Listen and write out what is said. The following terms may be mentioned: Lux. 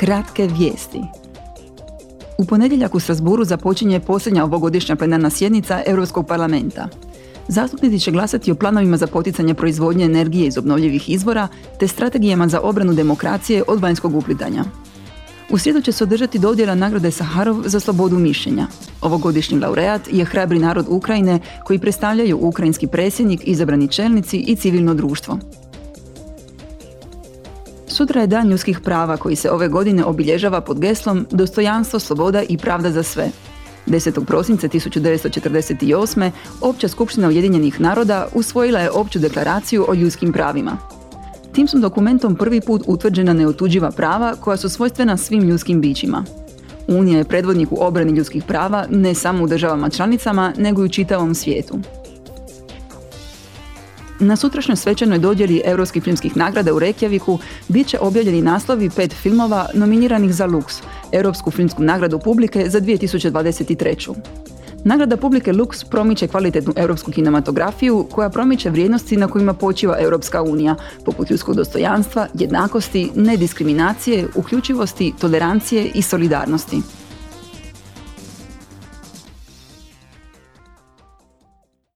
Kratke vijesti. U ponedjeljak u Strasbourgu započinje posljednja ovogodišnja plenarna sjednica Europskog parlamenta. Zastupnici će glasati o planovima za poticanje proizvodnje energije iz obnovljivih izvora te strategijama za obranu demokracije od vanjskog uplitanja. U srijedu će se održati dodjela nagrade Sakharov za slobodu mišljenja. Ovogodišnji laureat je hrabri narod Ukrajine koji predstavljaju ukrajinski predsjednik, izabrani čelnici i civilno društvo. Sutra je Dan ljudskih prava koji se ove godine obilježava pod geslom Dostojanstvo, sloboda i pravda za sve. 10. prosinca 1948. Opća skupština Ujedinjenih naroda usvojila je Opću deklaraciju o ljudskim pravima. Tim su dokumentom prvi put utvrđena neotuđiva prava koja su svojstvena svim ljudskim bićima. Unija je predvodnik u obrani ljudskih prava ne samo u državama članicama, nego i u čitavom svijetu. Na sutrašnjoj svečanoj dodjeli europskih filmskih nagrada u Reykjaviku bit će objavljeni naslovi 5 filmova nominiranih za Lux, Europsku filmsku nagradu publike za 2023. Nagrada publike Lux promiče kvalitetnu europsku kinematografiju koja promiče vrijednosti na kojima počiva Europska unija, poput ljudskog dostojanstva, jednakosti, nediskriminacije, uključivosti, tolerancije i solidarnosti.